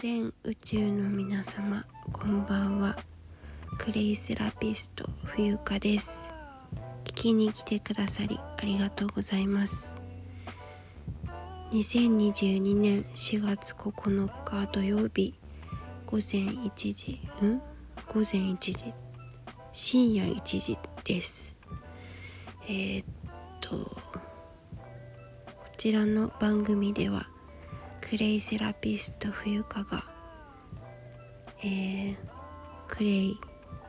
全宇宙の皆様、こんばんは。クレイセラピスト冬香です。聞きに来てくださりありがとうございます。2022年4月9日土曜日午前1時深夜1時です。こちらの番組ではクレイセラピスト冬香が、クレイ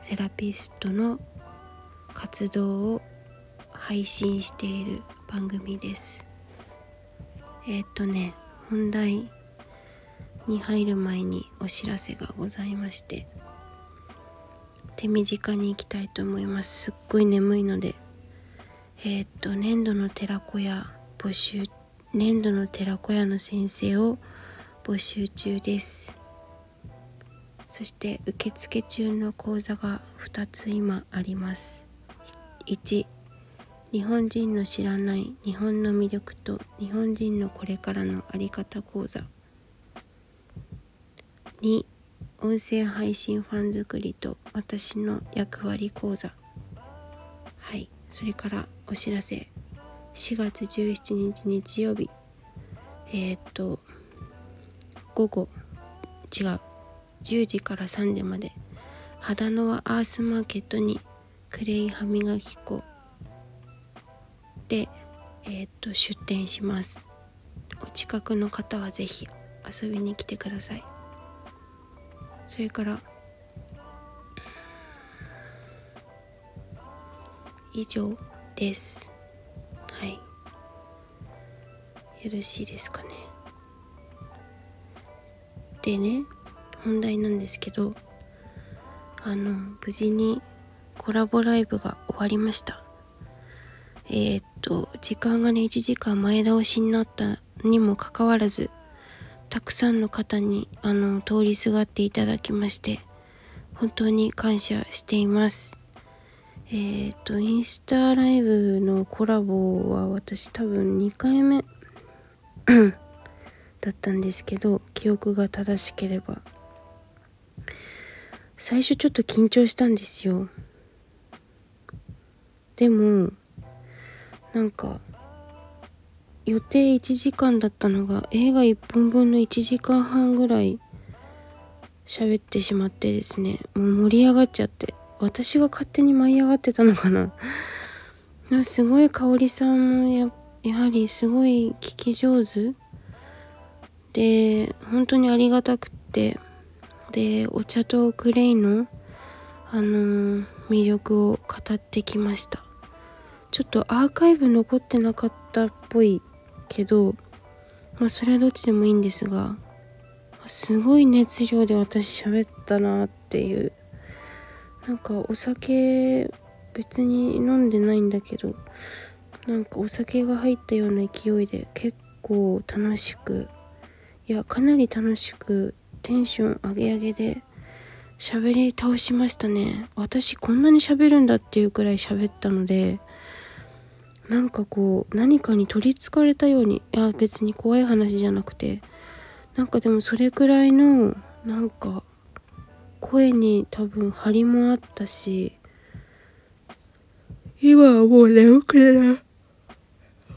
セラピストの活動を配信している番組です。本題に入る前にお知らせがございまして、手短に行きたいと思います。すっごい眠いので、年度の寺子屋の先生を募集中です。そして受付中の講座が2つ今あります。1、日本人の知らない日本の魅力と日本人のこれからのあり方講座。2、音声配信ファン作りと私の役割講座。はい、それからお知らせ。4月17日日曜日、10時から3時まで秦野はアースマーケットにクレイ歯磨き粉で、出店します。お近くの方はぜひ遊びに来てください。それから以上です。はい、よろしいですかね。でね、本題なんですけど、無事にコラボライブが終わりました。時間がね、1時間前倒しになったにもかかわらず、たくさんの方に通りすがっていただきまして、本当に感謝しています。インスタライブのコラボは私多分2回目だったんですけど、記憶が正しければ最初ちょっと緊張したんですよ。でもなんか予定1時間だったのが映画1本分の1時間半ぐらい喋ってしまってですね、もう盛り上がっちゃって、私が勝手に舞い上がってたのかな。すごい、香織さんも やはりすごい聞き上手で、本当にありがたくて、でお茶とクレイの、魅力を語ってきました。ちょっとアーカイブ残ってなかったっぽいけど、まあそれはどっちでもいいんですが、すごい熱量で私喋ったなっていう、なんかお酒別に飲んでないんだけど、なんかお酒が入ったような勢いで、結構楽しく、いやかなり楽しく、テンション上げ上げで喋り倒しましたね。私こんなに喋るんだっていうくらい喋ったので、なんかこう何かに取りつかれたように、いや別に怖い話じゃなくて、なんかでもそれくらいのなんか声に多分張りもあったし、今はもう眠くな、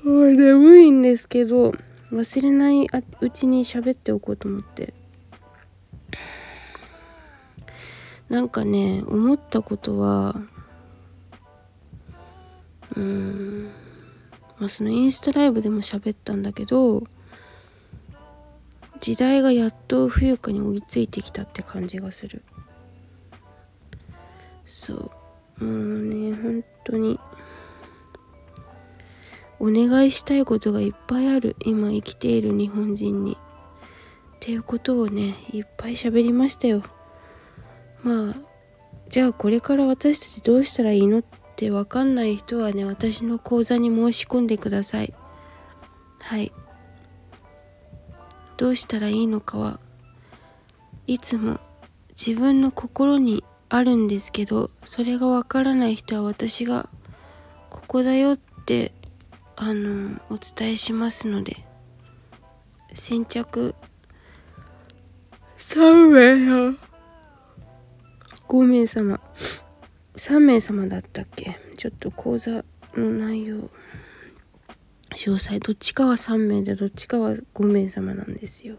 眠いんですけど、忘れないうちに喋っておこうと思って、なんかね、思ったことはそのインスタライブでも喋ったんだけど、時代がやっと冬香に追いついてきたって感じがする。そう、もうね、本当にお願いしたいことがいっぱいある、今生きている日本人にっていうことをね、いっぱい喋りましたよ。じゃあこれから私たちどうしたらいいのって分かんない人はね、私の講座に申し込んでください。はい、どうしたらいいのかはいつも自分の心にあるんですけど、それがわからない人は私がここだよってお伝えしますので、先着3名様、5名様、3名様だったっけ。ちょっと講座の内容詳細、どっちかは3名でどっちかは5名様なんですよ。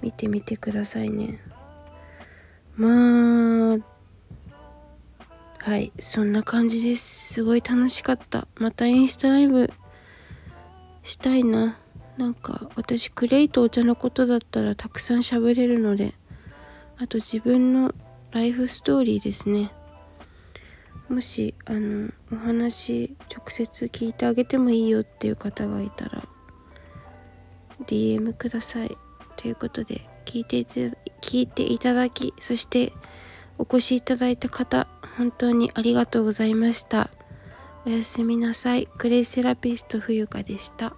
見てみてくださいね。まあはい、そんな感じです。すごい楽しかった。またインスタライブしたいな。なんか私クレイとお茶のことだったらたくさん喋れるので、あと自分のライフストーリーですね。もしお話直接聞いてあげてもいいよっていう方がいたら DM ください。ということで聞いていただき、そしてお越しいただいた方、本当にありがとうございました。おやすみなさい。クレイセラピスト冬香でした。